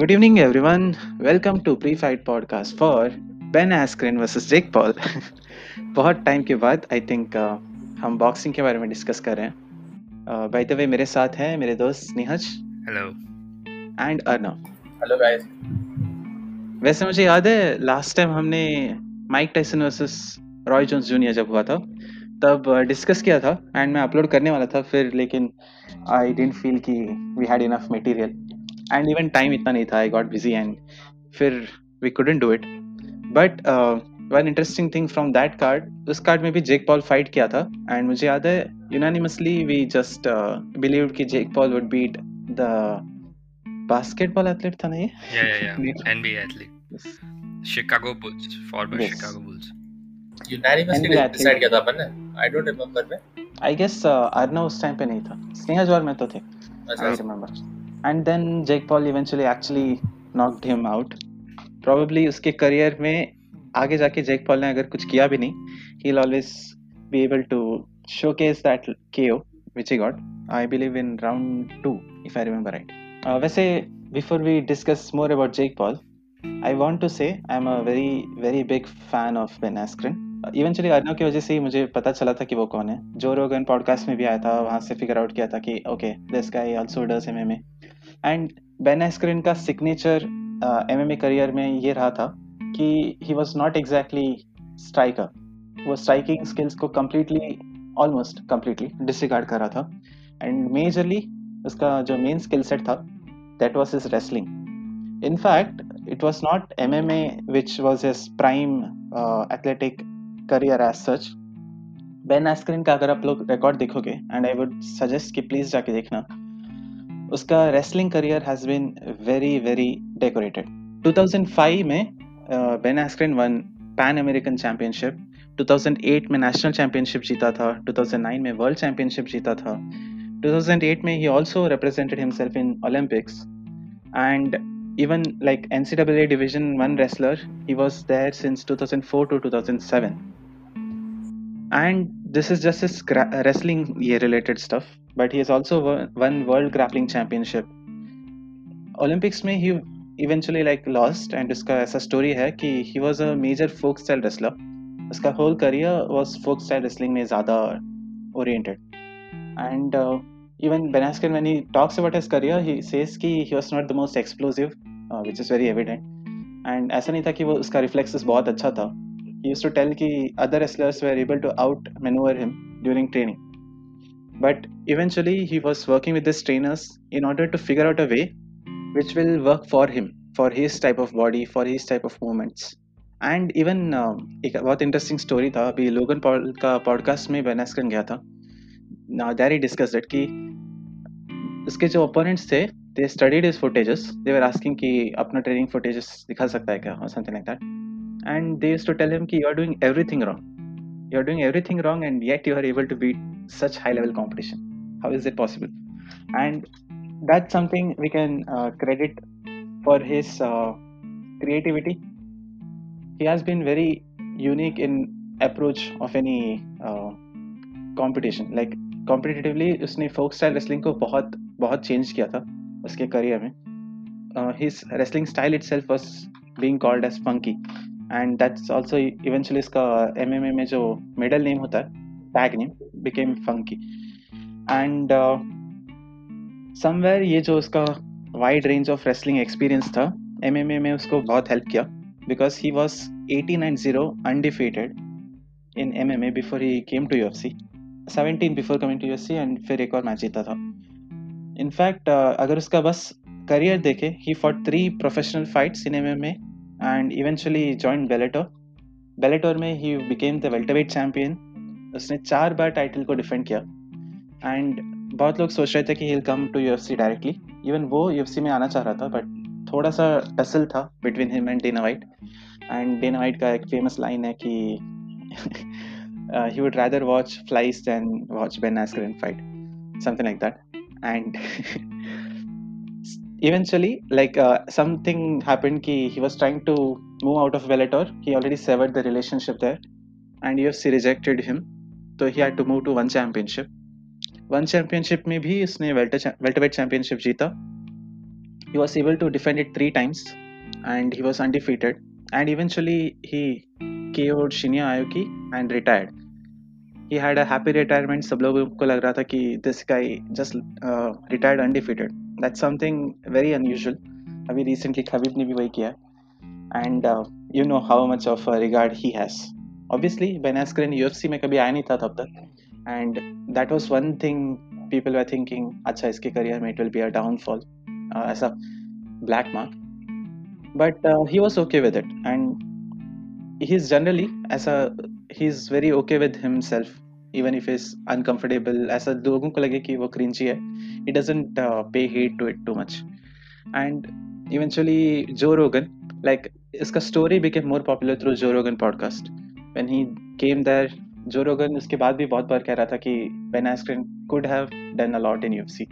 Good evening, everyone. Welcome to Pre-Fight Podcast for Ben Askren versus Jake Paul. बहुत time के बाद I think हम boxing के बारे में डिस्कस कर रहे हैं. बाय द वे मेरे साथ हैं मेरे दोस्त निहज. Hello. And Arnav. Hello guys. वैसे मुझे याद है लास्ट टाइम हमने Mike Tyson versus Roy Jones junior जब हुआ था तब डिस्कस किया था एंड मैं अपलोड करने वाला था फिर, लेकिन आई डिडंट फील कि we had enough material and even time इतना नहीं था. आई गॉट बिजी एंड फिर we couldn't do it. But one interesting thing from that card, उस कार्ड में भी जेक पॉल फाइट किया था एंड मुझे याद है यूनानिमसली वी जस्ट बिलीव्ड कि Jake Paul would beat the basketball athlete था ना ये NBA athlete Chicago Bulls decide किया था अपन ने. I don't remember में. I guess अर्णव उस टाइम पे नहीं था, स्नेहा जोर में तो थे. I remember. And then Jake Paul eventually actually knocked him out. Probably उसके करियर में आगे जाके Jake Paul ने अगर कुछ किया भी नहीं, he'll always be able to showcase that KO which he got. I believe in round 2 if I remember right. वैसे before we discuss more about Jake Paul, I want to say I'm a very very big fan of Ben Askren. Eventually Arnav की वजह से ही मुझे पता चला था कि वो कौन है. जो रोगन पॉडकास्ट में भी आया था, वहाँ से फिगर आउट किया था कि okay this guy also does MMA. And Ben Askren का सिग्नेचर एमएमए करियर में ये रहा था कि he was not exactly striker. वो स्ट्राइकिंग स्किल्स को ऑलमोस्ट कम्प्लीटली डिसरिगार्ड कर रहा था एंड मेजरली उसका जो मेन स्किल सेट था that was his wrestling. In fact it was not MMA which was his prime athletic career as such. Ben Askren का अगर आप लोग रिकॉर्ड देखोगे and I would suggest कि प्लीज जाके देखना, उसका wrestling career has been very very decorated. 2005 में Ben Askren won Pan American Championship, 2008 में national championship जीता था, 2009 में world championship जीता था, 2008 में he also represented himself in Olympics and even like NCAA Division 1 wrestler, he was there since 2004 to 2007. And this is just his wrestling related stuff, but he has also won World Grappling Championship. Olympics mein he eventually like lost and uska aisa story hai ki he was a major folk style wrestler. Uska whole career was folk style wrestling mein zyada oriented. And even Ben Askren, when he talks about his career, he says ki he was not the most explosive, which is very evident. And ऐसा नहीं था कि वो उसका reflexes बहुत अच्छा था. He used to tell कि other wrestlers were able to outmaneuver him during training. But eventually he was working with his trainers in order to figure out a way which will work for him, for his type of body, for his type of movements. And even एक बहुत interesting story था. अभी Logan Paul का podcast में Ben Askren गया था. Now there he discussed it कि उसके जो ओपोनेंट्स थे they studied his footages, they were asking कि अपना ट्रेनिंग फुटेजेस दिखा सकता है क्या और something like that. And they used to tell him कि you are doing everything wrong and yet you are able to beat such high level competition, how is it possible. And that's something we can credit for his creativity. He has been very unique in approach of any competition. Like competitively उसने folk style wrestling को बहुत बहुत change किया था उसके career में. His wrestling style itself was being called as funky and that's also eventually इसका MMA में जो मिडल नेम होता है tag name became funky. And somewhere ये जो उसका wide range of wrestling experience था एमएमए में उसको बहुत हेल्प किया because he was 18-0 undefeated in MMA before he came to UFC. 17 before coming to UFC and फिर एक और मैच जीता था. इनफैक्ट अगर उसका बस करियर देखे, ही fought 3 professional fights in MMA and eventually join Bellator में he became the welterweight champion. उसने 4 बार टाइटल को डिफेंड किया एंड बहुत लोग सोच रहे थे कि he will come to UFC directly. Even वो UFC में आना चाह रहा था बट थोड़ा सा टसल था between him and Dana White. And Dana White का एक फेमस लाइन है कि he would rather watch flies than watch Ben Askren fight, something like that. And eventually like something happened ki he was trying to move out of Bellator. He already severed the relationship there and UFC rejected him, so he had to move to One Championship. One Championship mein bhi usne welterweight championship jeeta He was able to defend it 3 times and he was undefeated, and eventually he KO'd Shinya Aoki and retired. He had a happy retirement. सब लोगों को लग रहा था कि this guy just retired undefeated. That's something very unusual. अभी recently Khabib ने भी वही किया, and you know how much of a regard he has. Obviously Ben Askren UFC में कभी आया नहीं था तब तक, and that was one thing people were thinking. अच्छा, इसके career में it will be a downfall, as a black mark. But he was okay with it, and he's very okay with himself, even if he's uncomfortable. ऐसा लोगों को लगे कि वो cringy है, he doesn't pay heed to it too much. And eventually Joe Rogan, like इसका story became more popular through Joe Rogan podcast. When he came there, Joe Rogan उसके बाद भी बहुत बार कह रहा था कि Ben Askren could have done a lot in UFC.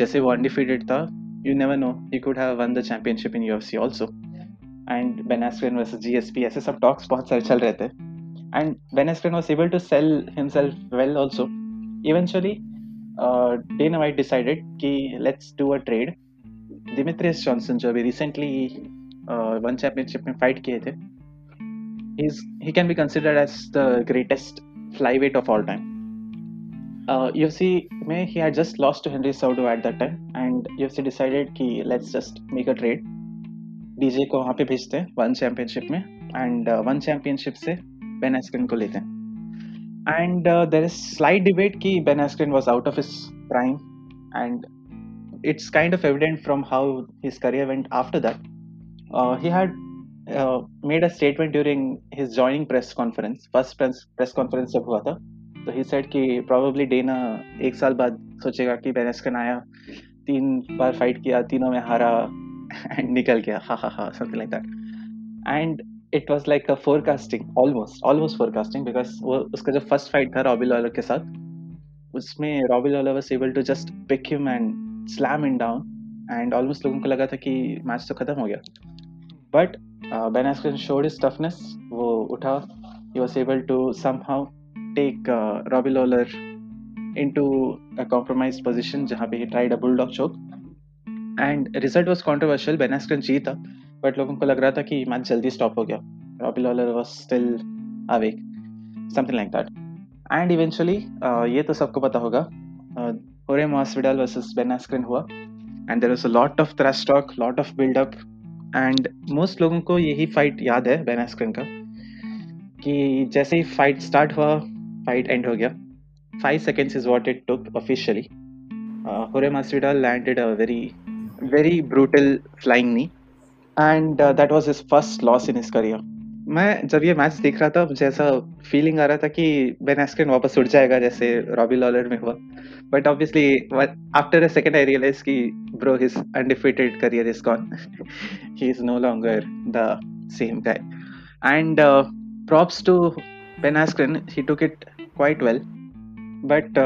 जैसे वो undefeated था, you never know, he could have won the championship in UFC also. And Ben Askren versus GSP, ऐसे सब talks बहुत सारे चल रहे थे. And Ben Askren was able to sell himself well also. Eventually Dana White decided कि let's do a trade. Demetrius Johnson जो अभी recently वन championship में fight किए थे, he can be considered as the greatest flyweight of all time. UFC में he had just lost to Henry Cejudo at that time, and UFC decided कि let's just make a trade. DJ को वहाँ पे भेजते हैं one championship में, and one championship से Ben Askren को लेते हैं. And there is slight debate कि Ben Askren was out of his prime, and it's kind of evident from how his career went after that. He had made a statement during his joining press conference. First press conference जब हुआ था तो he said कि probably Dana 1 साल बाद सोचेगा कि Ben Askren आया, 3 बार फाइट किया, तीनों में हारा and निकल गया, ha ha ha, something like that. And it was like a forecasting, almost forecasting, because वो उसका जो first fight था Robbie Lawler के साथ, उसमें Robbie Lawler was able to just pick him and slam him down, and almost लोगों को लगा था कि match तो खत्म हो गया. But Ben Askren showed his toughness. वो उठा, he was able to somehow take Robbie Lawler into a compromised position जहाँ पे he tried a bulldog choke. And result was controversial. Ben Askren जीता, but लोगों को लग रहा था कि मैच जल्दी stop हो गया. Robbie Lawler was still awake, something like that. And eventually ये तो सबको पता होगा, Jorge Masvidal versus Ben Askren हुआ, and there was a lot of trash talk, lot of build up, and most लोगों को यही fight याद है Ben Askren का, कि जैसे ही fight start हुआ, fight end हो गया. 5 seconds is what it took officially. Jorge Masvidal landed a very brutal flying knee, and that was his first loss in his career. मैं जब ये मैच देख रहा था, मुझे ऐसा फीलिंग आ रहा था कि Ben Askren वापस उठ जाएगा जैसे Robbie Lawler में हुआ. But obviously after a second I realized कि bro, his undefeated career is gone. He is no longer the same guy. And props to Ben Askren, he took it quite well. But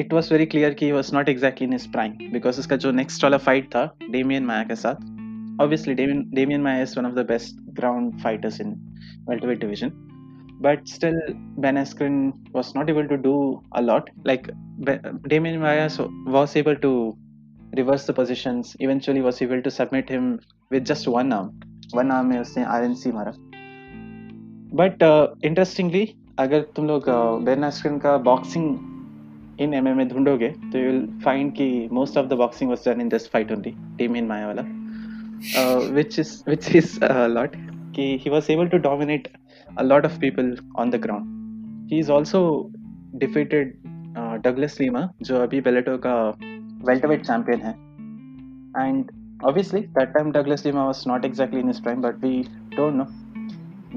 it was very clear कि he was not exactly in his prime, because उसका जो next वाला fight था Damian Maia के साथ, obviously Damian Maia is one of the best ground fighters in welterweight division, but still Ben Askren was not able to do a lot. Like Damian Maia was able to reverse the positions, eventually was able to submit him with just one arm में उसने RNC मारा. But interestingly, अगर तुम लोग Ben Askren का boxing इन MMA ढूंढोगे तो you will find कि most of the boxing was done in this fight only, Damien Maia वाला, व्हिच इज अ लॉट, कि he was able to dominate a lot of people on the ground. He is also defeated Douglas Lima जो अभी Bellator का welterweight champion है. And obviously that time Douglas Lima was not exactly in his prime, but we don't know.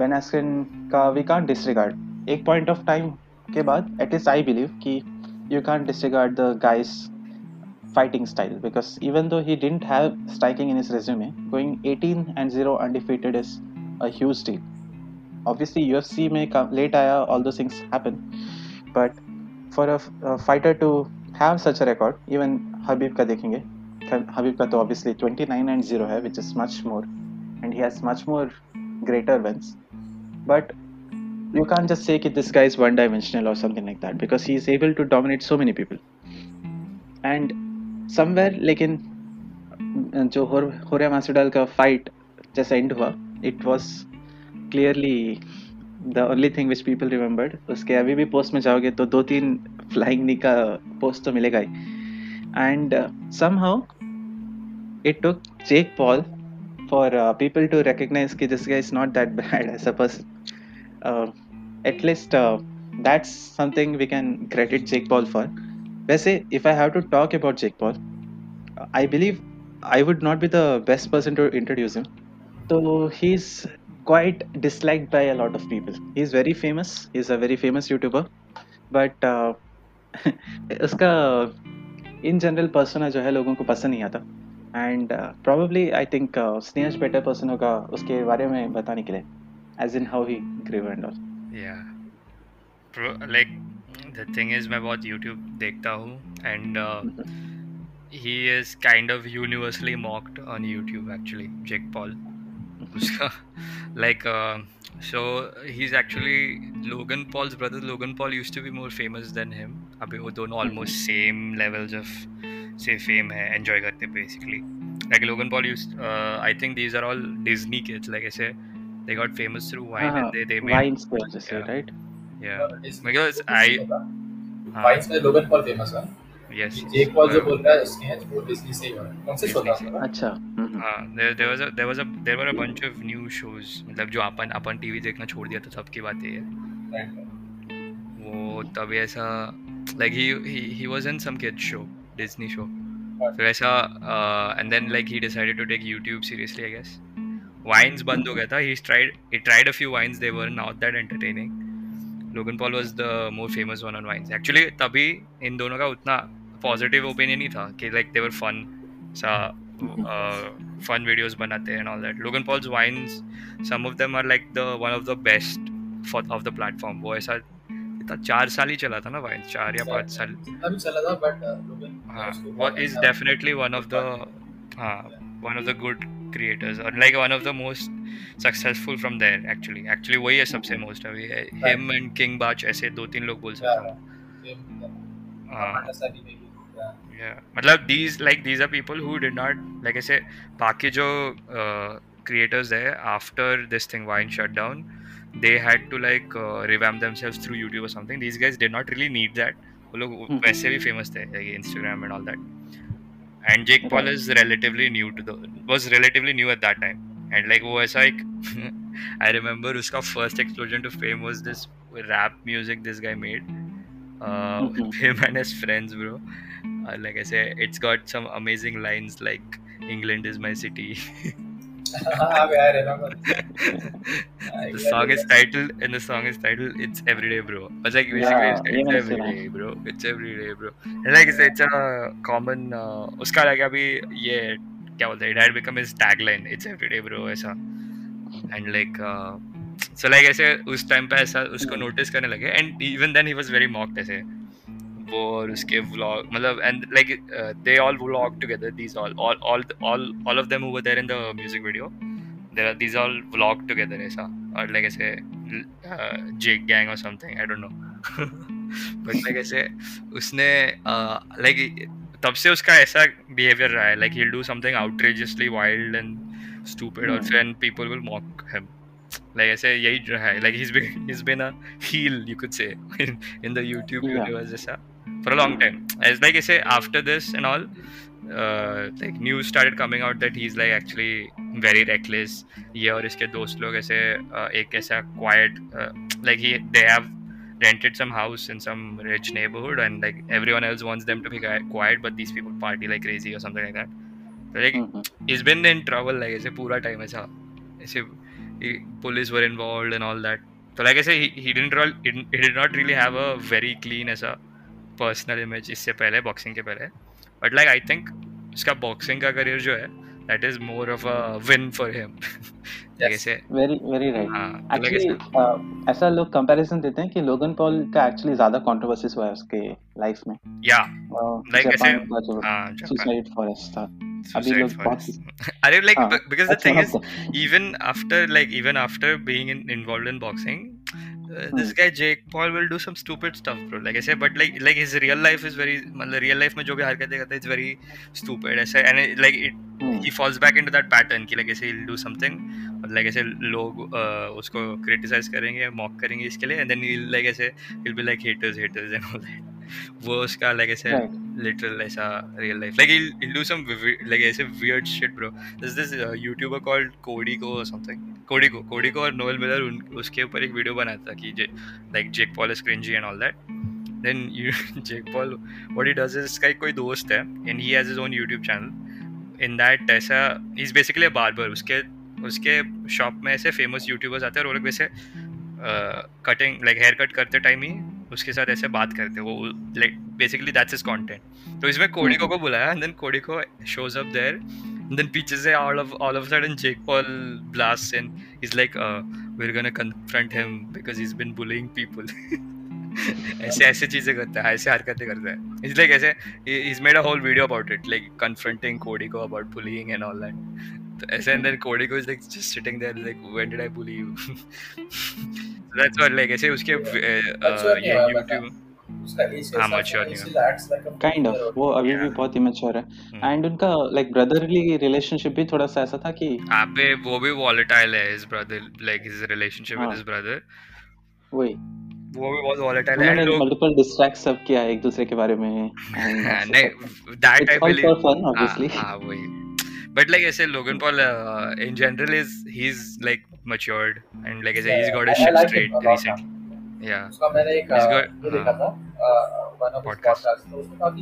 Ben Askren का we can't disregard. एक point of time के बाद, at least I believe कि you can't disregard the guy's fighting style, because even though he didn't have striking in his resume, going 18-0 undefeated is a huge deal. Obviously UFC mein late aaya, all those things happen, but for a fighter to have such a record, even Khabib ka dekhenge, Khabib ka to obviously 29-0 hai, which is much more, and he has much more greater wins. But you can't just say that this guy is one dimensional or something like that, because he is able to dominate so many people. And somewhere, like in जो होर्या मासुडाल का fight जैसा and हुआ, it was clearly the only thing which people remembered. उसके अभी भी post में जाओगे तो 2-3 फ्लाइंग नी का पोस्ट तो मिलेगा ही. And somehow it took Jake Paul for people to recognize that this guy is not that bad as a person. At least that's something we can credit Jake Paul for. Basically, if I have to talk about Jake Paul, I believe I would not be the best person to introduce him. So he's quite disliked by a lot of people. He's very famous. He's a very famous YouTuber. But uska in general persona जो है लोगों को पसंद नहीं आता. And probably I think Sneha's better person होगा उसके बारे में बताने के लिए, as in how he grew and all. Yeah, like the thing is मैं बहुत YouTube देखता हूँ and he is kind of universally mocked on YouTube actually, Jake Paul. उसका like so he's actually Logan Paul's brother. Logan Paul used to be more famous than him. अभी वो दोनों almost same levels of से fame है enjoy करते basically. Like Logan Paul used I think these are all Disney kids, like ऐसे they got famous through Vine and they made Vine space just right. या because I Vine से Logan Paul famous है. Yes Jake Paul जो बोल रहा है उसके है वो डिज्नी से है. कौन से होता है? अच्छा हां, there were a bunch of new shows, मतलब जो अपन टीवी देखना छोड़ दिया था तब की बात है वो. तब ऐसा like he was in some kid show, Disney show. So ऐसा and then like he decided to take YouTube seriously I guess. Vines बंद हो गया था. He tried a few vines. They were not that entertaining. Logan Paul was the more famous one on vines. Actually तभी इन दोनों का उतना positive opinion नहीं था कि like they were fun सा fun videos बनाते हैं and all that. Logan Paul's vines, some of them are like the one of the best of the platform. वो ऐसा 4 साल ही चला था ना भाई, 4 या 5 साल अभी चला था. But what is definitely one of the good creators और like one of the most successful from there. Actually वही है सबसे मोस्ट. अभी हिम एंड किंग बाच ऐसे 2-3 लोग बोल सकता हूं. हां मतलब these are people who did not like ऐसे बाकी जो क्रिएटर्स है after this thing Vine shutdown. They had to like revamp themselves through YouTube or something. These guys did not really need that. वो लोग वैसे भी famous थे, like Instagram and all that. And Jake Paul is relatively new at that time. And like वो ऐसा एक I remember उसका first explosion to fame was this rap music this guy made. Him and his friends bro. Like I say, it's got some amazing lines like England is my city. The song is titled It's Everyday Bro. But like basically it's everyday bro. And like it's a common uska laga bhi ye kya bolta hai, it had become his tagline, It's Everyday Bro aisa. And like so like aise us time pe aisa usko notice karne lage and even then he was very mocked aise wo uske vlog matlab and like they all vlog together. These all of them who were there in the music video, these all vlog together aisa or like I say Jake gang or something, I don't know. But like I say usne like tab se uska aisa behavior raha hai, like he'll do something outrageously wild and stupid also and people will mock him. Like I say yahi raha hai, like he's been a heel you could say in the YouTube universe aisa for a long time. As like I say after this and all like news started coming out that he's like actually very reckless. Ye aur iske dost log aise ek aisa quiet like they have rented some house in some rich neighborhood and like everyone else wants them to be quiet but these people party like crazy or something like that. So like he's been in trouble like aise pura time aise police were involved and all that. So like I say he did not really have a very clean aisa personal image इससे पहले boxing के पहले. But like I think उसका boxing का career जो है that is more of a win for him. जैसे very very right. Actually ऐसा लोग कंपैरिजन देते हैं कि लोगन पॉल का एक्चुअली ज्यादा कंट्रोवर्सीज हुआ है उसके लाइफ में. या लाइक ऐसे हां सुसाइड फॉरेस्ट था अभी लोग बहुत. अरे like because the thing is even after being involved in boxing this guy Jake Paul will do some stupid stuff, bro. Like I say, but like his real life is very, मतलब real life में जो भी हरकतें करता है, it's very stupid. ऐसे and it, like it, he falls back into that pattern कि like ऐसे he'll do something, और like ऐसे लोग उसको criticize करेंगे, mock करेंगे इसके लिए, and then he'll like ऐसे he'll be like haters and all that. वो उसका like ऐसे literal ऐसा real life. Like he'll do some like ऐसे weird shit, bro. There's this YouTuber called Codico or something. कोडिको और नोएल मिलर उसके ऊपर एक वीडियो बनाया था कि like Jake Paul is cringey and all that. Then Jake Paul what he does is, इसका कोई दोस्त है and he has his own YouTube channel in that. ऐसा he is basically a barber. उसके शॉप में ऐसे फेमस यूट्यूबर्स आते हैं और वो लोग वैसे कटिंग लाइक हेयर कट करते टाइम ही उसके साथ ऐसे बात करते हैं. वो like basically that's his content. तो इसमें कोडिको को बुलाया and then कोडिको shows up there. And then पीछे से all of a sudden Jake Paul blasts and he's like we're gonna confront him because he's been bullying people. ऐसे चीजें करता है, ऐसे हरकतें करता है. He's like ऐसे he's made a whole video about it, like confronting Codico about bullying and all that. So ऐसे and then Codico is like just sitting there like when did I bully you? So that's what like ऐसे उसके YouTube kind of वो अभी भी बहुत immature है. And उनका like brotherly relationship भी थोड़ा सा ऐसा था कि अबे वो भी volatile है. his brother like his relationship with his brother वो भी बहुत volatile है. लोग multiple distracts सब किया एक दूसरे के बारे में. नहीं that I believe it's all for fun obviously. हाँ वही. But like I said, Logan Paul in general he's like matured and like I said he's got his shit straight recently. उसका मैंने एक देखा था वन ऑफ पॉडकास्ट. तो उसमें काफी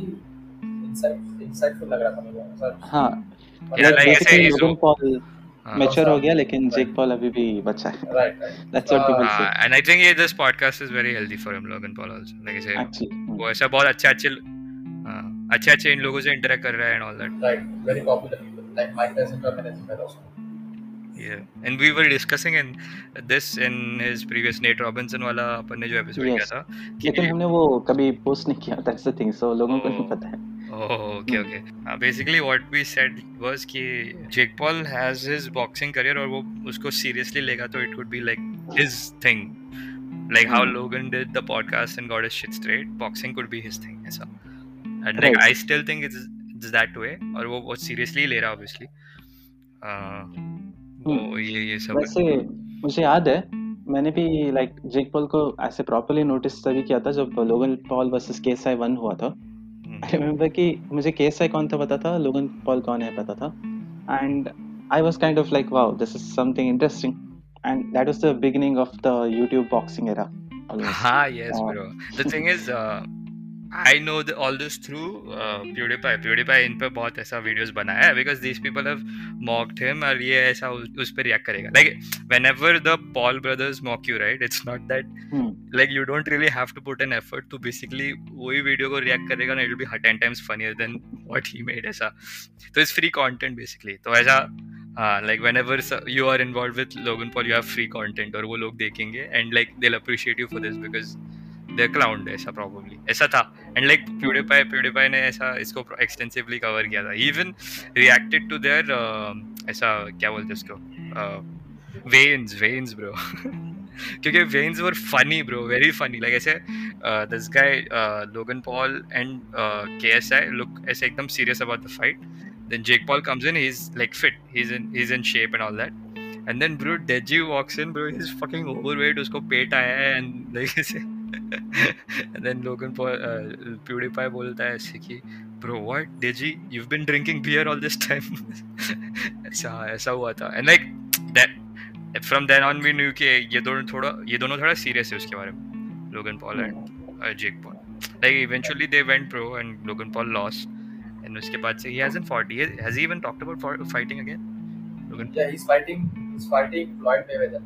इनसाइटफुल लग रहा था मुझे सर. हां ये लाइक ऐसे लोगन पॉल मैच्योर हो गया लेकिन जेक पॉल अभी भी बच्चा है. Right that's what people say. And I think this podcast is very healthy for him Logan Paul also. Like I say वो ऐसा बहुत अच्छे-अच्छे इन लोगों से इंटरेक्ट कर रहा है and all that. Right very popular like Mike Tyson का मैंने देखा था. Yeah, and we were discussing in this in his previous Nate Robinson वाला अपन ने जो episode किया था लेकिन हमने वो कभी post नहीं किया. That's the thing, so लोगों को नहीं पता है. Okay. Basically what we said was कि Jake Paul has his boxing career और वो उसको seriously लेगा तो it could be like his thing, like how Logan did the podcast and got his shit straight. Boxing could be his thing ऐसा. And like I still think it's that way और वो seriously ले रहा obviously. ये सब वैसे मुझे याद है मैंने भी लाइक जेक पॉल को ऐसे प्रॉपर्ली नोटिस तभी किया था जब लोगन पॉल वर्सेस केएसआई 1 हुआ था. आई रिमेंबर कि मुझे केएसआई कौन था पता था, लोगन पॉल कौन है पता था. And I was kind of like wow this is something interesting. And that was the beginning of the YouTube boxing era. हां yes bro. The thing is I know all this through PewDiePie. इन पर बहुत ऐसा videos बनाया है because these people have mocked him और ये ऐसा उस पर रिएक्ट करेगा. Like whenever the Paul brothers mock you, right? It's not that like you don't really have to put an effort to basically वही वीडियो को रिएक्ट करेगा and it will be 10 times funnier than what he made ऐसा. तो it's free content basically. तो ऐसा like whenever you are involved with Logan Paul, you have free content और वो लोग देखेंगे and like they'll appreciate you for this because they're clowned ऐसा probably ऐसा था. and like PewDiePie ने ऐसा इसको extensively cover किया था. even reacted to their ऐसा क्या बोलते इसको veins bro क्योंकि veins were funny bro, very funny. like ऐसे this guy Logan Paul and KSI look ऐसे एकदम serious about the fight. then Jake Paul comes in, he's like fit, he's in shape and all that. and then bro Deji walks in bro, he's fucking overweight, उसको पेट आया है and like ऐसे and then Logan Paul PewDiePie बोलता है ऐसे कि bro what Deji you've been drinking beer all this time. ऐसा हुआ था. and like that from then on we knew कि ये दोनों थोड़ा serious है उसके बारे में, Logan Paul and Jake Paul. like eventually they went pro and Logan Paul lost and उसके बाद से he hasn't fought. Has he even talked about fighting again? Logan Paul he's fighting Floyd Mayweather.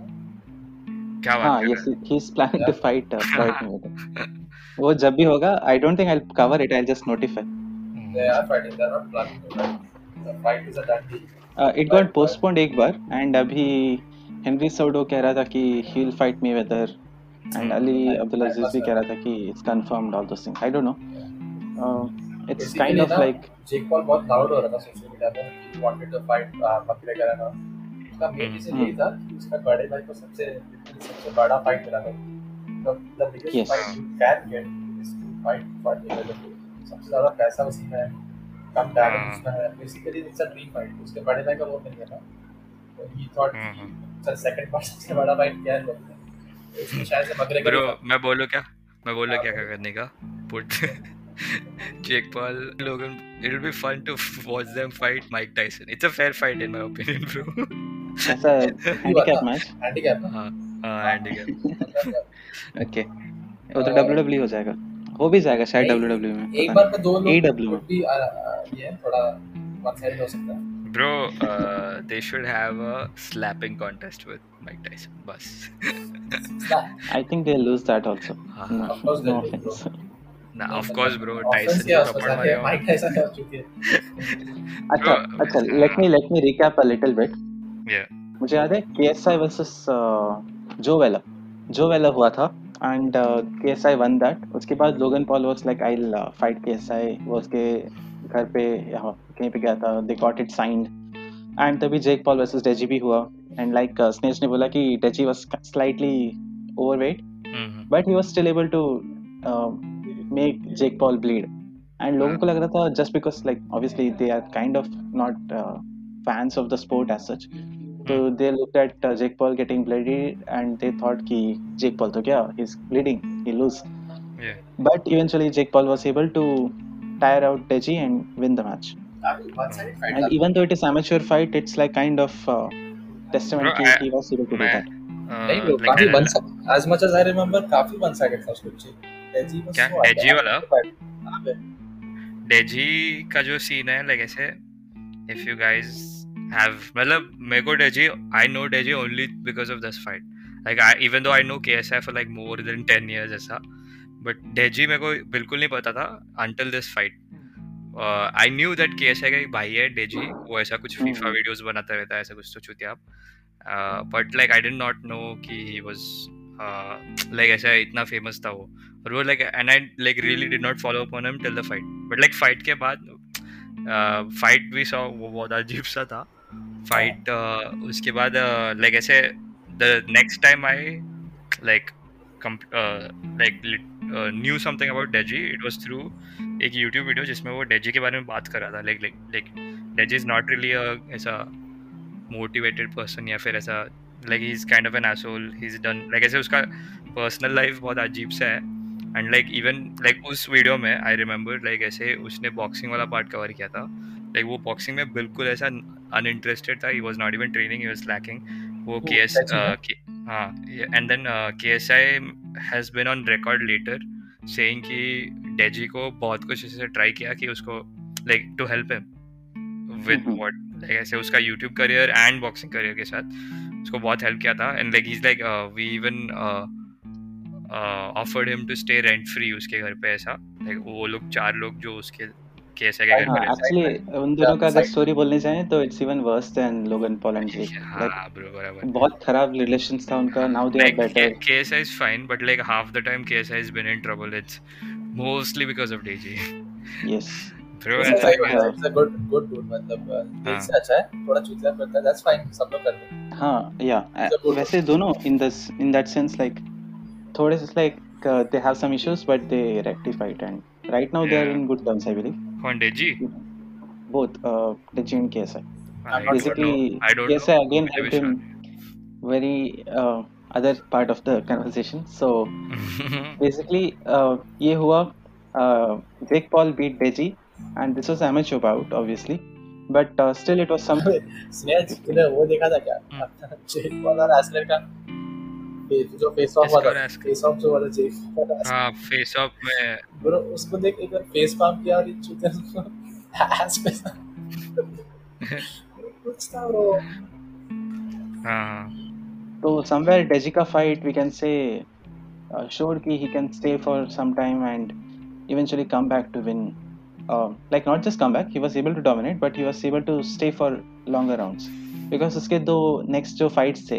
He's planning to fight Floyd Mayweather. वो जब भी होगा I don't think I'll cover it, I'll just notify. They are fighting, they're not planning to fight. The fight is at that day. It got postponed एक बार and अभी Henry Cejudo कह रहा था कि he'll fight Mayweather and Ali Abdulaziz भी कह रहा था कि it's confirmed all those things. I don't know. It's kind of like Jake Paul बहुत loud हो रहा था सोशल मीडिया पे, he wanted to fight McGregor and all. उसका मेन रीजन ये था कि उसका बड़े भाई को सबसे बड़ा फाइट मिला था the biggest fight you can get is to fight for development. सबसे ज़्यादा पैसा उसी में है, कम डैमेज उसमें है, basically it's a dream fight. उसके बड़े भाई का वो नहीं है ना, तो he thought चल second part सबसे बड़ा fight क्या है, इसमें शायद से मगरे ब्रो मैं बोलूँ क्या करने का put Jake Paul Logan. It will be fun to watch them fight Mike Tyson. It's a fair fight in my opinion, bro. That's a handicap match. Handicap. हाँ handicap. Okay. उधर WWE हो जाएगा. हो भी जाएगा शायद WWE में. एक बार पे दो लोग AW भी ये थोड़ा one sided हो सकता है. Bro, they should have a slapping contest with Mike Tyson. बस. I think they lose that also. Of course they lose. ना ऑफ कोर्स ब्रो टाइसन का पड़ गया माइक टाइसन कर चुके हैं. अच्छा let me recap a little bit. या मुझे याद है केएसआई वर्सेस जो वेला हुआ था एंड केएसआई वन दैट. उसके बाद Logan Paul was like I will fight KSI. वो उसके घर पे कहीं पे गया था, they got it signed. And तभी जेक पॉल वर्सेस डेजी भी हुआ एंड लाइक स्नेज ने बोला कि Deji was slightly overweight but he was still able to make Jake Paul bleed. And लोगों को लग रहा था just because like obviously they are kind of not fans of the sport as such, so they looked at Jake Paul getting bloodied and they thought कि Jake Paul तो क्या, he's bleeding, he lose. Yeah. But eventually Jake Paul was able to tire out Deji and win the match. And even though it is amateur fight, it's like kind of testament कि he was able to do that. नहीं वो काफी one-sided, as much as I remember काफी one-sided था उसको. क्या Daisy वाला Daisy का जो सीन है लाइक ऐसे इफ यू गाइज हैव मतलब मेरे को Deji I know Deji only because of this fight like even though I know KSI for like more than 10 years ऐसा बट डेजी मेरे को बिल्कुल नहीं पता था until this fight. I knew that KSI का एक भाई है डेजी, वो ऐसा कुछ फीफा वीडियोस बनाता रहता है ऐसा कुछ तो चुतिया but like I did not know कि ही वाज like ऐसा इतना फेमस था वो और वो like and I like really did not follow up on him till the fight but like fight के बाद फाइट भी सॉ वो बहुत अजीब सा था फाइट. उसके बाद लाइक ऐसे the next time I like knew something about Deji it was through एक यूट्यूब वीडियो जिसमें वो डेजी के बारे में बात कर रहा था like like Deji is not really ऐसा मोटिवेटेड पर्सन या फिर ऐसा like he's kind of an asshole he's done like ऐसे उसका personal life बहुत अजीब सा है and like even like उस video में I remember like ऐसे उसने boxing वाला part cover किया था like वो boxing में बिल्कुल ऐसा uninterested था. He was not even training, he was slacking. वो and then KSI has been on record later saying कि Deji को बहुत कुछ ऐसे try किया कि उसको like to help him with what like ऐसे उसका YouTube career and boxing career के साथ उसको बहुत हेल्प किया था and like is like we even offered him to stay rent free उसके घर पे ऐसा लाइक वो लोग चार लोग जो उसके केस के घर पे एक्चुअली उन दोनों का अगर स्टोरी बोलने जाए तो it's even worse than Logan Paul and Jake. हां ब्रो बराबर, बहुत खराब रिलेशंस था उनका. Now they are better. Case is fine but like half the time case has been in trouble. It's mostly because of Deji. Yes bro it's a good dude मतलब इससे अच्छा है थोड़ा चुतिया करता है. दैट्स फाइन, सब लोग करते हैं. हाँ या वैसे दोनों इन दैट सेंस लाइक थोड़े से like they have some issues but they rectified and right now they are in good terms I believe. कौन Deji? Both Deji and KSI. Basically KSI again help him very other part of the conversation. So basically ये हुआ Jake Paul beat Deji and this was amateur bout obviously but still it was some snatch. तूने वो देखा था क्या Jake Paul और एस्लर का जो फेस ऑफ जो वाला जेक? हां फेस ऑफ में ब्रो उसको देख एक बार फेस पाम किया और चूतिया उसको एस पे कुछ था ब्रो. हां तो समवेयर डेजी का fight we can say showed कि he can stay for some time and eventually come back to win. Like not just come back, he was able to dominate, but he was able to stay for longer rounds because उसके दो next जो fights थे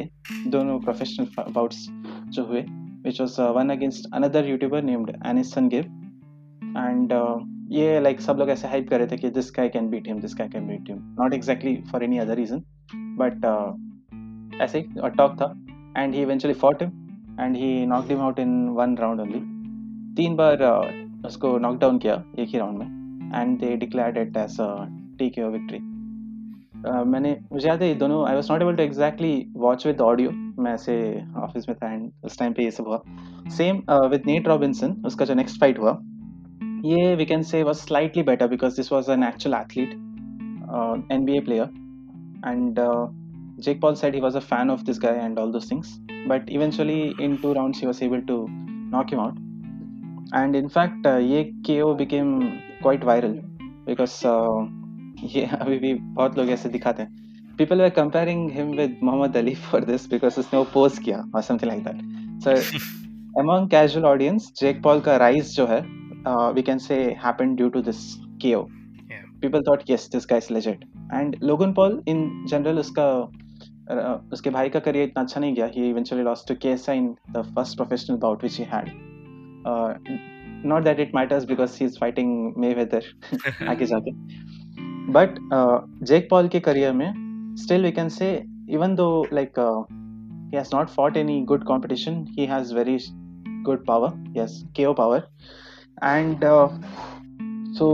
दोनों professional bouts जो हुए which was one against another YouTuber named Aniston Gibb and ये like सब लोग ऐसे hype कर रहे थे कि this guy can beat him, this guy can beat him, not exactly for any other reason but ऐसे talk था and he eventually fought him and he knocked him out in one round only. 3 बार उसको knock down किया एक ही राउंड में, and they declared it as a TKO victory. मुझे याद है दोनों, I was not able to exactly watch with audio, मैं ऐसे ऑफिस में था एंड उस टाइम पे ये सब हुआ. सेम विद नेट रॉबिन्सन, उसका जो नेक्स्ट फाइट हुआ ये we can say was slightly better because this was an actual athlete, NBA player, and Jake Paul said he was a fan of this guy and all those things, but eventually in 2 rounds he was able to knock him out. And in fact ये KO became quite viral because ये अभी भी बहुत लोग ऐसे दिखाते हैं. People were comparing him with Muhammad Ali for this because उसने वो pose किया or something like that. So among casual audience, Jake Paul का rise जो है we can say happened due to this KO. Yeah. People thought yes this guy is legit. And Logan Paul in general उसका उसके भाई का career इतना अच्छा नहीं गया. He eventually lost to KSI in the first professional bout which he had. Not that it matters because he's fighting Mayweather आगे जाके. But Jake Paul के करियर में still we can say even though like he has not fought any good competition, he has very good power. Yes, KO power. And so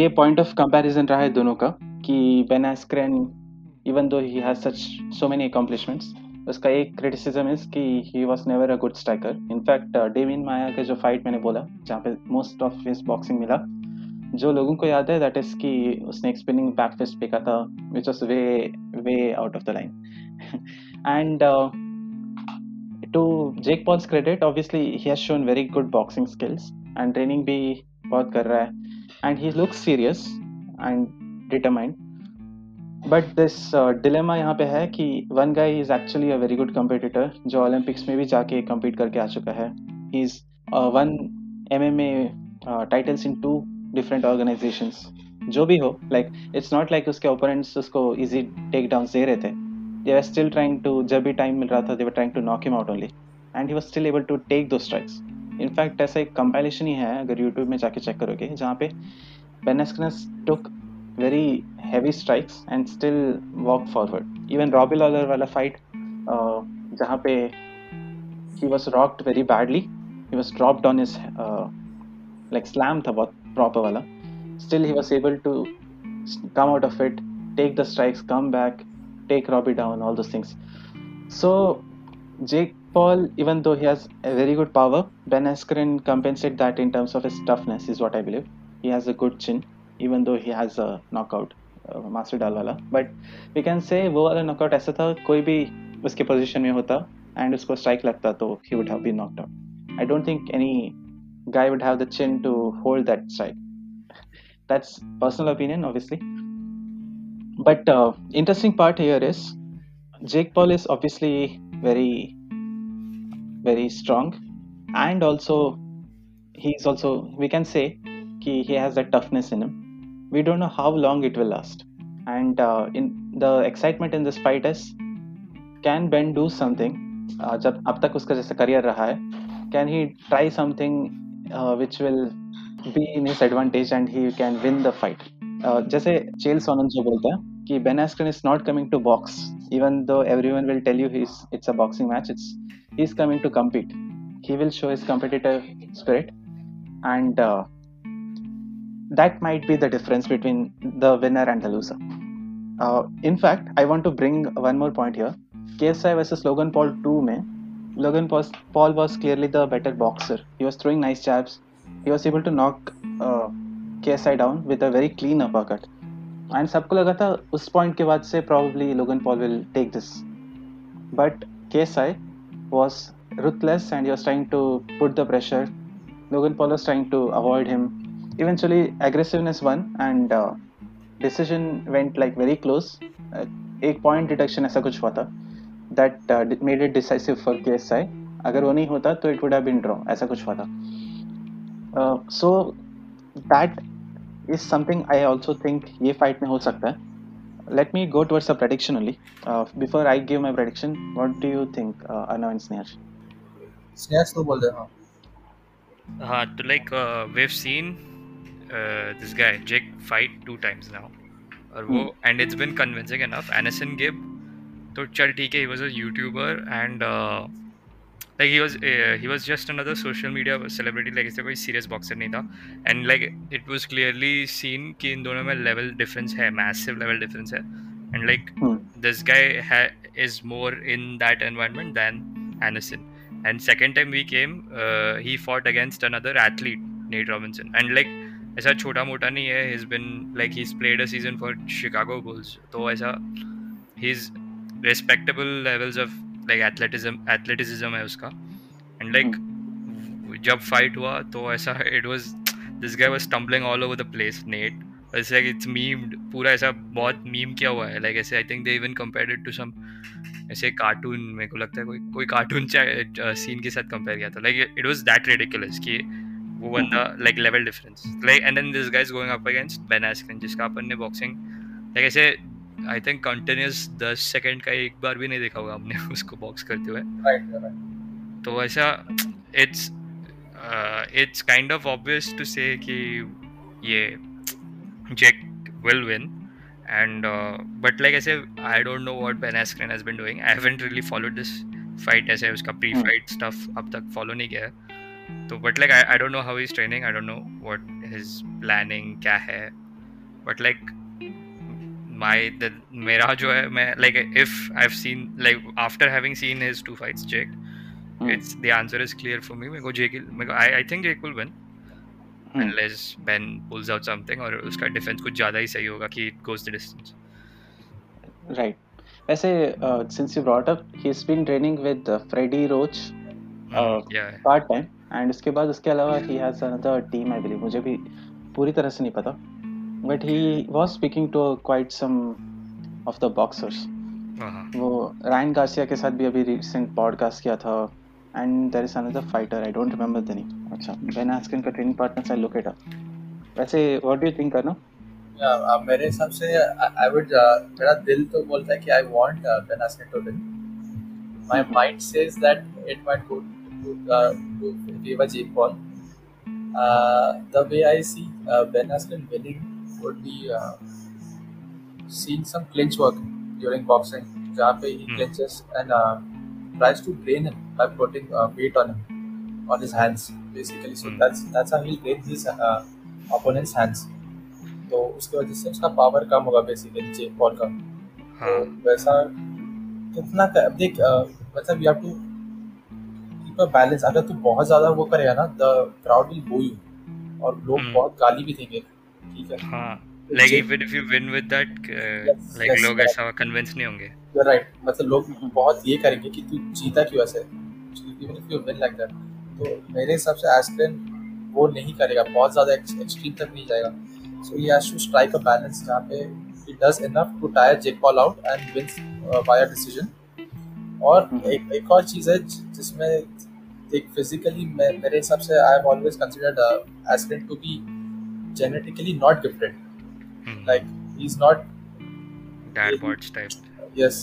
ये point of comparison रहा है दोनों का कि Ben Askren, even though he has so many accomplishments, उसका एक criticism is कि he was never a good striker. In fact, Damien Maia के जो fight मैंने बोला जहाँ पे most of his boxing मिला, जो लोगों को याद है that is कि उसने spinning back fist फेंका था which was way out of the line. And to Jake Paul's credit, obviously he has shown very good boxing skills and training भी बहुत कर रहा है, and he looks serious and determined. But this dilemma यहाँ पे है कि one guy is actually a very good competitor जो ओलंपिक्स में भी जाके कम्पीट करके आ चुका है. He is one MMA titles in 2 different organisations. जो भी हो, लाइक इट्स नॉट लाइक उसके ओपोनेंट्स उसको ईजी टेक डाउन दे रहे थे. They are still trying to, जब भी टाइम मिल रहा था they were trying to knock him out only, and he was still able to take दो स्ट्राइक्स. इनफैक्ट ऐसा एक कंपाइलेशन ही है अगर यूट्यूब में जाके चेक करोगे जहाँ पे Ben Askren took very heavy strikes and still walk forward. Even Robbie Lawler wala fight jahan pe he was rocked very badly, he was dropped on his like slam tha bahut proper wala, still he was able to come out of it, take the strikes, come back, take Robbie down, all those things. So Jake Paul, even though he has a very good power, Ben Askren compensate that in terms of his toughness is what I believe. He has a good chin even though he has a knockout Masvidal वाला, but we can say वो वाला knockout ऐसा था कोई भी उसके position में होता and उसको strike लगता तो he would have been knocked out. I don't think any guy would have the chin to hold that strike. That's personal opinion obviously. But interesting part here is Jake Paul is obviously very strong, and also he's also we can say कि he has that toughness in him. We don't know how long it will last. And in the excitement in this fight is, can Ben do something? जब अब तक उसका जैसा career रहा है, can he try something which will be in his advantage and he can win the fight? जैसे Chael Sonnen जो बोलता है कि Ben Askren is not coming to box, even though everyone will tell you it's a boxing match. He's coming to compete. He will show his competitive spirit, and that might be the difference between the winner and the loser. In fact, I want to bring one more point here. KSI versus Logan Paul 2 में, Logan Paul was clearly the better boxer. He was throwing nice jabs. He was able to knock KSI down with a very clean uppercut. And सबको लगा था उस point के बाद से probably Logan Paul will take this. But KSI was ruthless and he was trying to put the pressure. Logan Paul was trying to avoid him. Eventually aggressiveness won and decision went like very close. एक point deduction ऐसा कुछ हुआ था that made it decisive for KSI. अगर वो नहीं होता तो it would have been draw, ऐसा कुछ हुआ था. So that is something I also think ये fight में हो सकता है. Let me go towards a prediction only. Before I give my prediction, what do you think Arnav and Sneha? Sneha तो बोल दे हाँ. हाँ तो like we've seen this guy Jake fight 2 times now और वो and it's been convincing enough. Anderson Gibb तो चल ठीक है, he was a YouTuber and like he was just another social media celebrity, like इससे कोई सीरियस बॉक्सर नहीं था. And like it was clearly seen कि इन दोनों में लेवल डिफरेंस है, मैसिव लेवल डिफरेंस है. And like this guy is more in that environment than Anderson. And second time we came, he fought against another athlete, Nate Robinson. And like, ऐसा छोटा मोटा नहीं है. He's been like he's played a season for Chicago Bulls. तो ऐसा he's respectable levels of like athleticism है उसका. And like जब fight हुआ तो ऐसा it was this guy was stumbling all over the place, Nate. It's like it's memed, पूरा ऐसा बहुत meme किया हुआ है. Like ऐसे I think they even compared it to some ऐसे कार्टून, मेरे को लगता है कोई कार्टून सीन के साथ कंपेयर किया था. Like it was that ridiculous कि वो बंदा like level difference like. And then this guys is going up against Ben Askren, जिसका अपन ने बॉक्सिंग लाइक ऐसे आई थिंक कंटिन्यूअस 10 सेकंड का एक बार भी नहीं देखा होगा हमने उसको बॉक्स करते हुए, राइट. तो ऐसा it's kind of obvious to say कि ये Jake will win. And but like I say, I don't know what Ben Askren has been doing. I haven't really followed this fight. ऐसे उसका pre-fight stuff अब तक follow नहीं किया है. तो but like I don't know how he's training. I don't know what his planning क्या है. But like मेरा जो है मैं like if I've seen like after having seen his two fights, Jake, it's the answer is clear for me. I think Jake will win. Unless Ben pulls out something और उसका defence कुछ ज़्यादा ही सही होगा कि it goes the distance. Right. वैसे since you brought up, he's been training with Freddie Roach part time, and उसके बाद उसके अलावा he has another team I believe. मुझे भी पूरी तरह से नहीं पता, but he was speaking to quite some of the boxers. वो Ryan Garcia के साथ भी अभी recent podcast किया था. And there is another fighter, I don't remember the name. अच्छा, Ben Askren का training partner से look it up. वैसे what do you think करना? Yeah, मेरे हिसाब से I would मेरा दिल तो बोलता है कि I want Ben Askren to win. My mind says that it might go to favor Jake Paul. The way I see Ben Askren winning would be seeing some clinch work during boxing, जहाँ पे he clinches and tries to drain him by putting weight on him, on his hands, basically. So that's how he'll drain his opponent's hands. तो उसके वजह से उसका power कम होगा basically Jake Paul का. तो वैसा कितना देख मतलब you have to keep a balance. अगर तू बहुत ज़्यादा वो करेगा ना, the crowd will boo you और लोग बहुत गाली भी देंगे, ठीक है? हाँ, like even if you win with that, like लोग ऐसा convinced नहीं होंगे. राइट, मतलब लोग बहुत ये करेंगे कि तू जीता क्यों ऐसे, even if you win like that. तो मेरे हिसाब से एस्क्रेन वो नहीं करेगा, बहुत ज़्यादा एक्सट्रीम तक नहीं जाएगा. So he has to strike a balance जहाँ पे he does enough to tire Jake Paul out and wins by a decision. और एक और चीज़ है जिसमें एक फिजिकली मेरे हिसाब से I have always considered Askren to be genetically not gifted, like he is not dad bods type. Yes,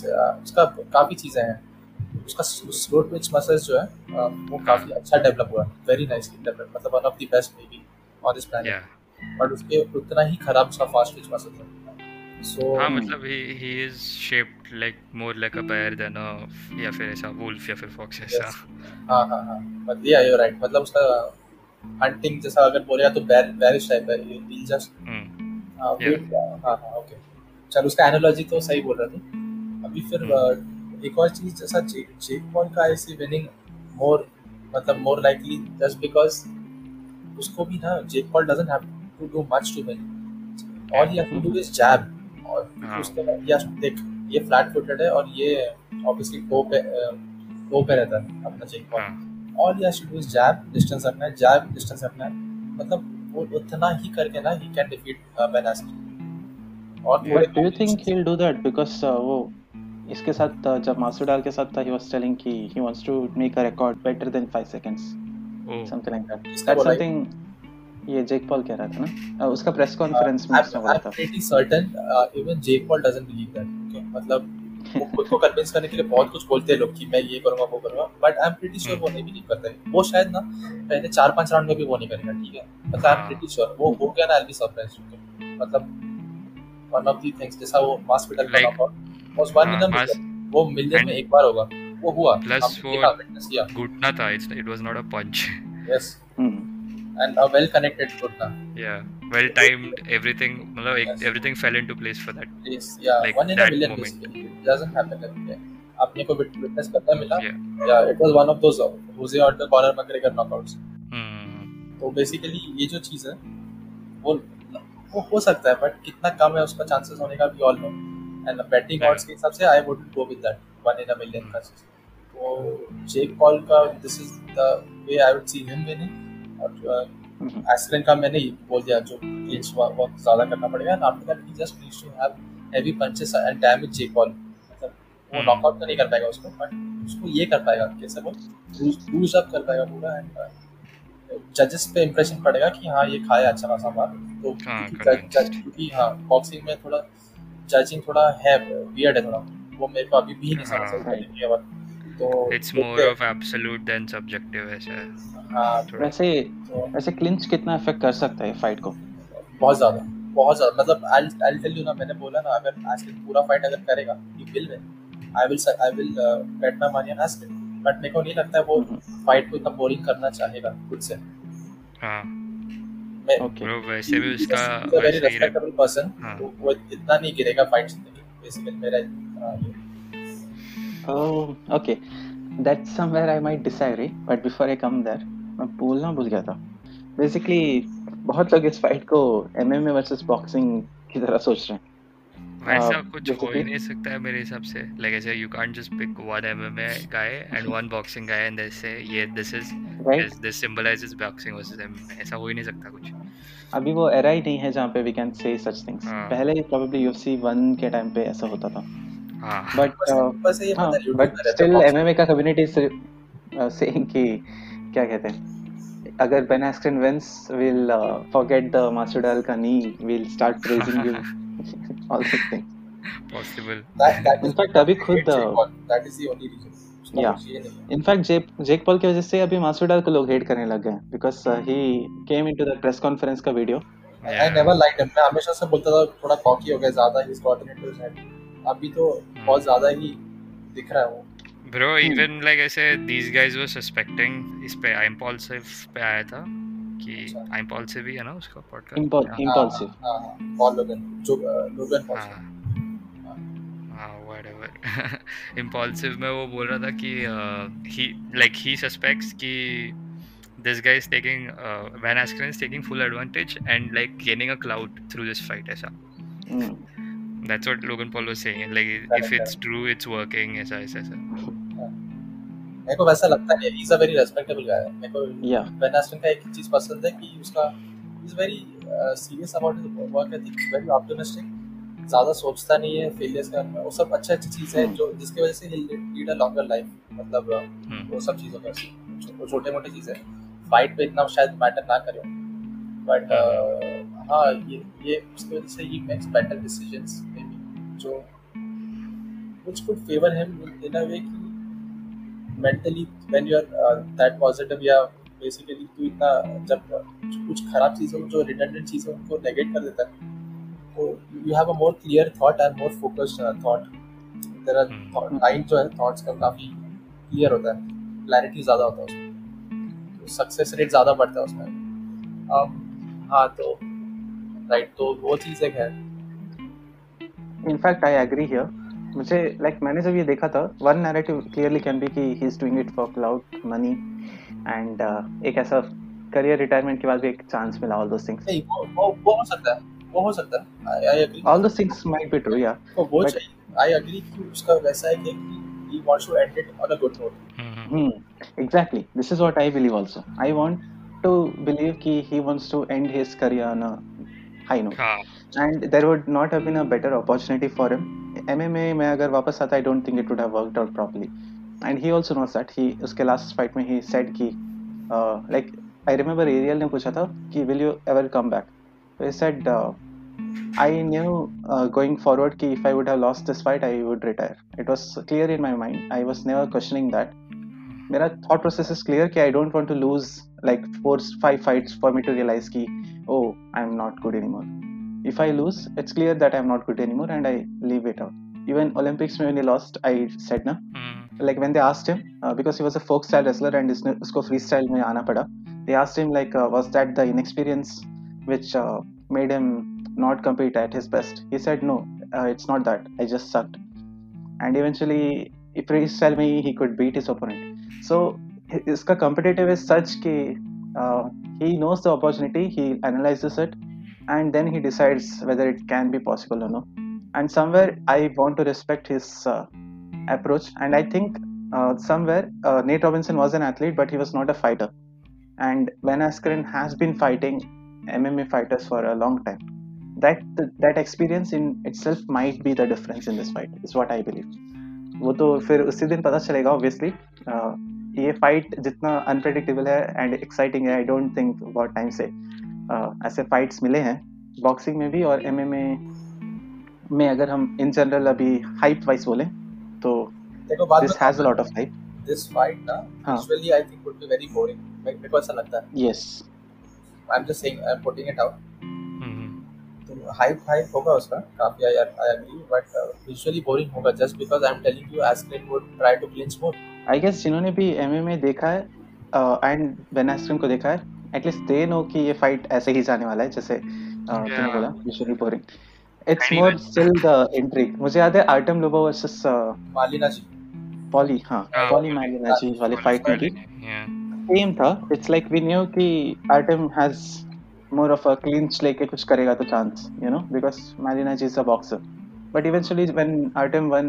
उसका काफ़ी चीज़ें हैं. उसका स्लो ट्विच मसल्स जो है वो काफ़ी अच्छा डेवलप हुआ है, वेरी नाइसली डेवलप, मतलब one of the best may be on this planet. But उसके उतना ही खराब उसका फास्ट ट्विच मसल्स है. सो हाँ, मतलब he is shaped like more like a bear than a या फिर ऐसा वुल्फ या फिर फॉक्स ऐसा. हाँ, मतलब या यू आर राइट, मतलब उसका हंटिंग जैसा अगर बोलेगा तो बेयरिश टाइप है. ही जस्ट हाँ, ओके चल, उसका एनालॉजी तो सही बोल रहा था अभी. फिर एक और चीज़ जैसा जेक पॉल का ऐसे विनिंग मोर, मतलब मोर लाइकली जस्ट बिकॉज उसको भी ना Jake Paul doesn't have to do much to win. All he have to do is jab और उसके बाद या देख ये फ्लैट फुटेड है और ये ऑब्वियसली टो पे रहता है अपना Jake Paul. All he has to do is jab distance रखना है, मतलब वो उतना ही करके ना he can defeat Ben Askren. और do you think he will do that because वो इसके साथ जब मासूडाल के साथ था, he was telling कि he wants to make a record better than 5 seconds, something like that. That's something ये जेक पॉल कह रहा था ना उसका प्रेस कॉन्फ्रेंस में उसने बोला था. pretty certain even Jake Paul doesn't believe that. Okay, मतलब वो खुद को कन्विंस करने के लिए बहुत कुछ बोलते हैं लोग कि मैं ये करूँगा वो करूँगा, but I'm pretty sure वो नहीं बिलीव करता है. वो शायद ना पहले 4-5 राउंड में भी वो नहीं करेगा, ठीक है? But I'm pretty sure वो हो गया ना, I'll be surprised. मतलब one of the things जैसा वो मासूडाल का was one million में एक बार होगा. वो हुआ +4 घुटना था, it was not a punch. Yes. And a well connected घुटना. Yeah. Well timed, everything. मतलब everything fell into place for that. Yes. Yeah. Like one in a million basically. It doesn't happen every day. आपने को witness करता मिला. Yeah. Yeah. It was one of those Jose Aldo Conor McGregor knockouts. तो basically ये जो चीज़ है वो हो सकता है, बट कितना कम है उसका चांसेस होने का भी all no. And betting odds के हिसाब से I would go with that 1 in a million का. तो जेक पॉल का this is the way I would see him winning. और एस्ट्रेन का मैंने बोल दिया जो क्लिंच बहुत ज़्यादा करना पड़ेगा. And after that he just needs to have heavy punches and damage Jake Paul. मतलब वो नॉकआउट तो नहीं कर पाएगा उसको, बट उसको ये कर पाएगा कैसे वो बूस्ट अप कर पाएगा पूरा. एंड जजेस पे इम्प्रेशन पड़ेगा कि हाँ ये खाया अच्छा खासा मार. तो क्योंकि हाँ बॉक्सिंग में थोड़ा जजिंग थोड़ा है वियर्ड है थोड़ा, वो मेरे को अभी भी नहीं समझ सकता है. बट तो it's more of absolute than subjective ऐसा है. हां वैसे वैसे क्लिंच कितना अफेक्ट कर सकता है फाइट को? बहुत ज्यादा, बहुत ज्यादा. मतलब आई विल टेल यू ना, मैंने बोला ना अगर आज पूरा फाइट अगर करेगा he will win. I will bet my money on ask. But मेरे को नहीं लगता है वो फाइट को इतना बोरिंग करना चाहेगा खुद से. हां मैं ब्रो वैसे भी उसका वेरी रिस्पेक्टेबल पर्सन, वो इतना नहीं गिरेगा फाइट से बेसिकली मेरा. Okay that's somewhere I might disagree, but before I come there मैं बोलना भूल गया था. बेसिकली बहुत लोग इस फाइट को एमएमए वर्सेस बॉक्सिंग की तरह सोच रहे हैं. वैसा कुछ हो ही नहीं सकता है मेरे हिसाब से. लाइक ऐसे you can't just pick one MMA guy and one boxing guy and say ये this symbolizes boxing versus MMA. ऐसा हो ही नहीं सकता कुछ. अभी वो एरा ही नहीं है जहां पे we can say such things. पहले प्रोबब्ली यूएफसी 1 के टाइम पे ऐसा होता था. हां बट स्टिल एमएमए का कम्युनिटी सेइंग कि क्या कहते हैं अगर Ben Askren wins will forget the मासुडाल का नी, will start praising you. All the things possible. That in fact अभी खुद that is the only reason. Yeah. In fact Jake Paul की वजह से अभी मासुडाल को लोग हेट करने लग गए because he came into the press conference का video. Yeah. I never liked him. मैं हमेशा से बोलता था थोड़ा cocky हो गया ज़्यादा, he's gotten into his head. अभी तो बहुत ज़्यादा ही दिख रहा है वो. Bro even like I said these guys were suspecting इस पे impulsive पे आया था. मेरे को वैसा लगता है. He is a very respectable guy. मेरे को बेन एस्ट्रेन का एक चीज पसंद है कि उसका is very serious about his work ethic, very optimistic, ज्यादा सोचता नहीं है फेलियर्स का. वो सब अच्छा अच्छी चीज है जो जिसकी वजह से ही लीड अ लॉन्गर लाइफ. मतलब वो सब चीजों का छोटे मोटे चीज है फाइट पे इतना शायद मैटर ना करे, बट हां ये उसकी वजह से ही मेक्स बेटर डिसीजंस मेबी जो which could favour him in a way. mentally when you are that positive या basically तू इतना जब कुछ खराब चीज़ों जो redundant चीज़ें उनको negate कर देता है तो you have a more clear thought and more focused thought. तेरा line जो है thoughts का काफ़ी clear होता है, clarity ज़्यादा होता है उसमें, तो success rate ज़्यादा बढ़ता है उसमें. हाँ तो right तो वो चीज़ एक है. In fact I agree here. मुझे like, मैंने जब ये देखा था one narrative clearly can be कि he is doing it for clout money and एक ऐसा करियर रिटायरमेंट के बाद भी एक चांस मिला. ऑल दोस थिंग्स वो हो सकता है, वो हो सकता है. I agree all those things might be true. या वो आई एग्री कि उसका वैसा है कि he wants to end it on a good note. Exactly this is what I believe also. I want to believe कि he wants to end his career on a high note and there would not have been a better opportunity for him. MMA में अगर वापस आता I don't think it would have worked out properly. And he also knows that. He उसके last fight में he said कि like I remember Ariel ने पूछा था कि will you ever come back. तो he said I knew going forward कि if I would have lost this fight I would retire. It was clear in my mind. I was never questioning that. मेरा thought process is clear कि I don't want to lose like 4-5 fights for me to realise कि oh I am not good anymore. If I lose, it's clear that I'm not good anymore and I leave it out. Even Olympics, when I lost, I said, na, like when they asked him, because he was a folk style wrestler and usko freestyle mein aana pada, they asked him like, was that the inexperience which made him not compete at his best? He said, no, it's not that. I just sucked. And eventually, freestyle mein he could beat his opponent. So, his competitive is such that he knows the opportunity, he analyzes it, and then he decides whether it can be possible or no. And somewhere, I want to respect his approach. And I think somewhere, Nate Robinson was an athlete, but he was not a fighter. And Van Askren has been fighting MMA fighters for a long time. That experience in itself might be the difference in this fight, is what I believe. वो तो फिर उसी दिन पता चलेगा obviously. ये fight जितना unpredictable है and exciting है, I don't think about time से ऐसे fights मिले हैं boxing में भी और MMA में. अगर हम in general अभी hype wise बोलें तो this has a lot of hype. This fight ना usually I think would be very boring. मेरे को ऐसा लगता है. Yes. I'm just saying, I'm putting it out. Hype होगा उसका काफी, I agree, but visually boring होगा just because I am telling you Askren would try to clinch more. I guess जिन्होंने भी एमएमए देखा है एंड वैन एस्क्रेन को देखा है, एटलीस्ट दे नो कि ये फाइट ऐसे ही जाने वाला है जैसे तुमने बोला visually boring. It's more still the intrigue. मुझे याद है Artem Lobov versus Paulie Malignaggi वाले फाइट में भी सेम था. इट्स लाइक वी न्यू कि Artem has more of a clinch लेके कुछ करेगा तो chance, you know, because Malinaji is a boxer. But eventually when Artem won,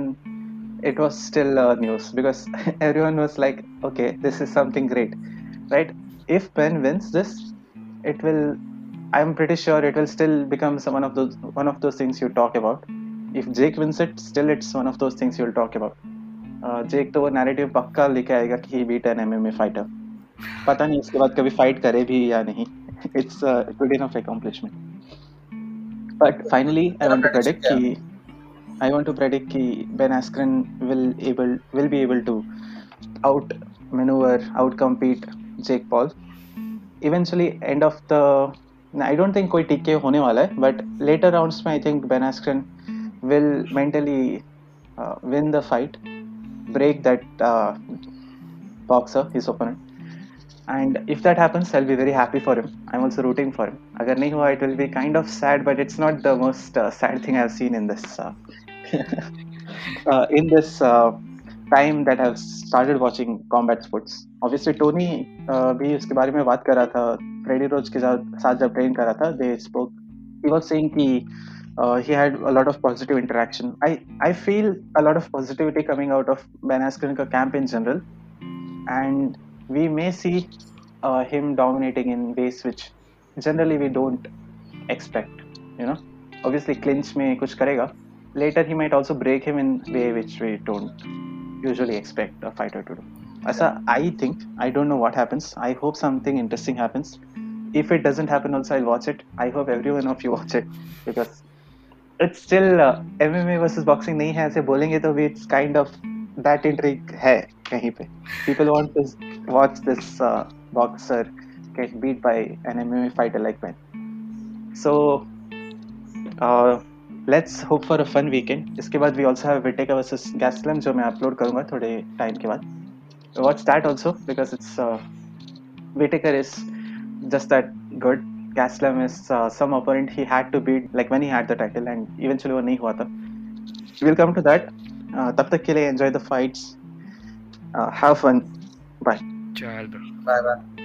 it was still news because everyone was like, okay, this is something great, right? If Penn wins this, it will, I'm pretty sure it will still become one of those things you talk about. If Jake wins it, still it's one of those things you'll talk about. Jake तो वो narrative पक्का लेके आएगा कि he beat an MMA fighter. पता नहीं इसके बाद कभी fight करे भी या नहीं. It's a good enough accomplishment. But finally, I want to predict that Ben Askren will be able to outmaneuver, outcompete Jake Paul. Eventually, end of the, I don't think कोई TK होने वाला है. But later rounds में I think Ben Askren will mentally win the fight, break that boxer, his opponent. And if that happens, I'll be very happy for him. I'm also rooting for him. Agar nahi hua, it will be kind of sad, but it's not the most sad thing I've seen in this time that I've started watching combat sports. Obviously, Tony bhi uske baare mein baat kar raha tha. Freddie Roach ke saath jab train kar raha tha, they spoke. He was saying ki he had a lot of positive interaction. I feel a lot of positivity coming out of Ben Askren ka camp in general, and we may see him dominating in ways which generally we don't expect, you know. Obviously, clinch mein kuch karega. Later, he might also break him in way which we don't usually expect a fighter to do. Asa, I think, I don't know what happens. I hope something interesting happens. If it doesn't happen also, I'll watch it. I hope everyone of you watch it because it's still MMA versus boxing nahi hai. Aise bolenge to it's kind of that intrigue hai kahin pe. People want this. Watch this boxer get beat by an MMA fighter like Ben. So let's hope for a fun weekend. इसके बाद we also have Whittaker versus Gastelum जो मैं upload करूँगा थोड़े time के बाद. Watch that also because it's Whittaker is just that good. Gastelum is some opponent he had to beat like when he had the title and eventually वो नहीं हुआ था. We'll come to that. तब तक के लिए enjoy the fights. Have fun. Bye. Ciao, Albert. Bye bye.